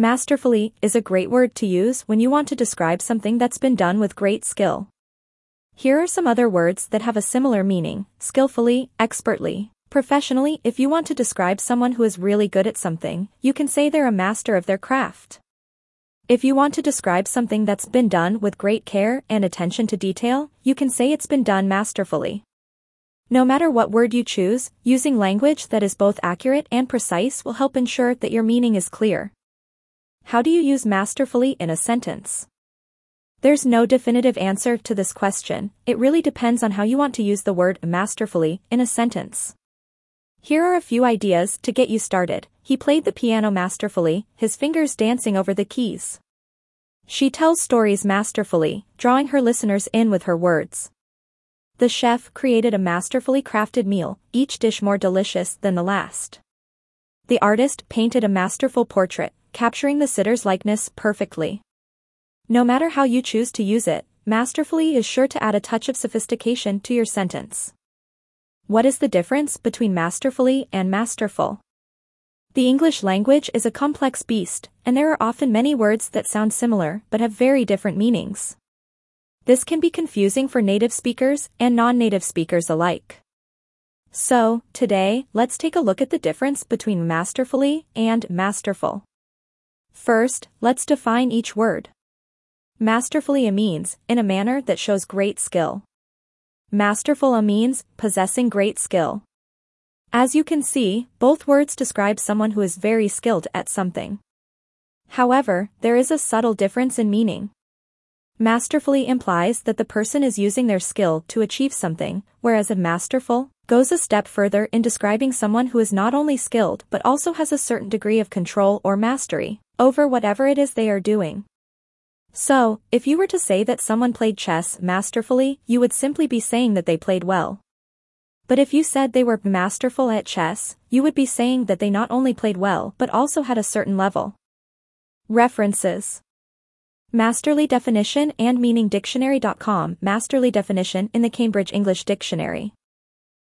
Masterfully is a great word to use when you want to describe something that's been done with great skill. Here are some other words that have a similar meaning: skillfully, expertly, professionally. If you want to describe someone who is really good at something, you can say they're a master of their craft. If you want to describe something that's been done with great care and attention to detail, you can say it's been done masterfully. No matter what word you choose, using language that is both accurate and precise will help ensure that your meaning is clear. How do you use masterfully in a sentence? There's no definitive answer to this question. It really depends on how you want to use the word masterfully in a sentence. Here are a few ideas to get you started. He played the piano masterfully, his fingers dancing over the keys. She tells stories masterfully, drawing her listeners in with her words. The chef created a masterfully crafted meal, each dish more delicious than the last. The artist painted a masterful portrait, capturing the sitter's likeness perfectly. No matter how you choose to use it, masterfully is sure to add a touch of sophistication to your sentence. What is the difference between masterfully and masterful? The English language is a complex beast, and there are often many words that sound similar but have very different meanings. This can be confusing for native speakers and non-native speakers alike. So, today, let's take a look at the difference between masterfully and masterful. First, let's define each word. Masterfully means, in a manner that shows great skill. Masterful means, possessing great skill. As you can see, both words describe someone who is very skilled at something. However, there is a subtle difference in meaning. Masterfully implies that the person is using their skill to achieve something, whereas masterful goes a step further in describing someone who is not only skilled but also has a certain degree of control or mastery over whatever it is they are doing. So, if you were to say that someone played chess masterfully, you would simply be saying that they played well. But if you said they were masterful at chess, you would be saying that they not only played well but also had a certain level. References. Masterly definition and meaning dictionary.com. Masterly definition in the Cambridge English Dictionary.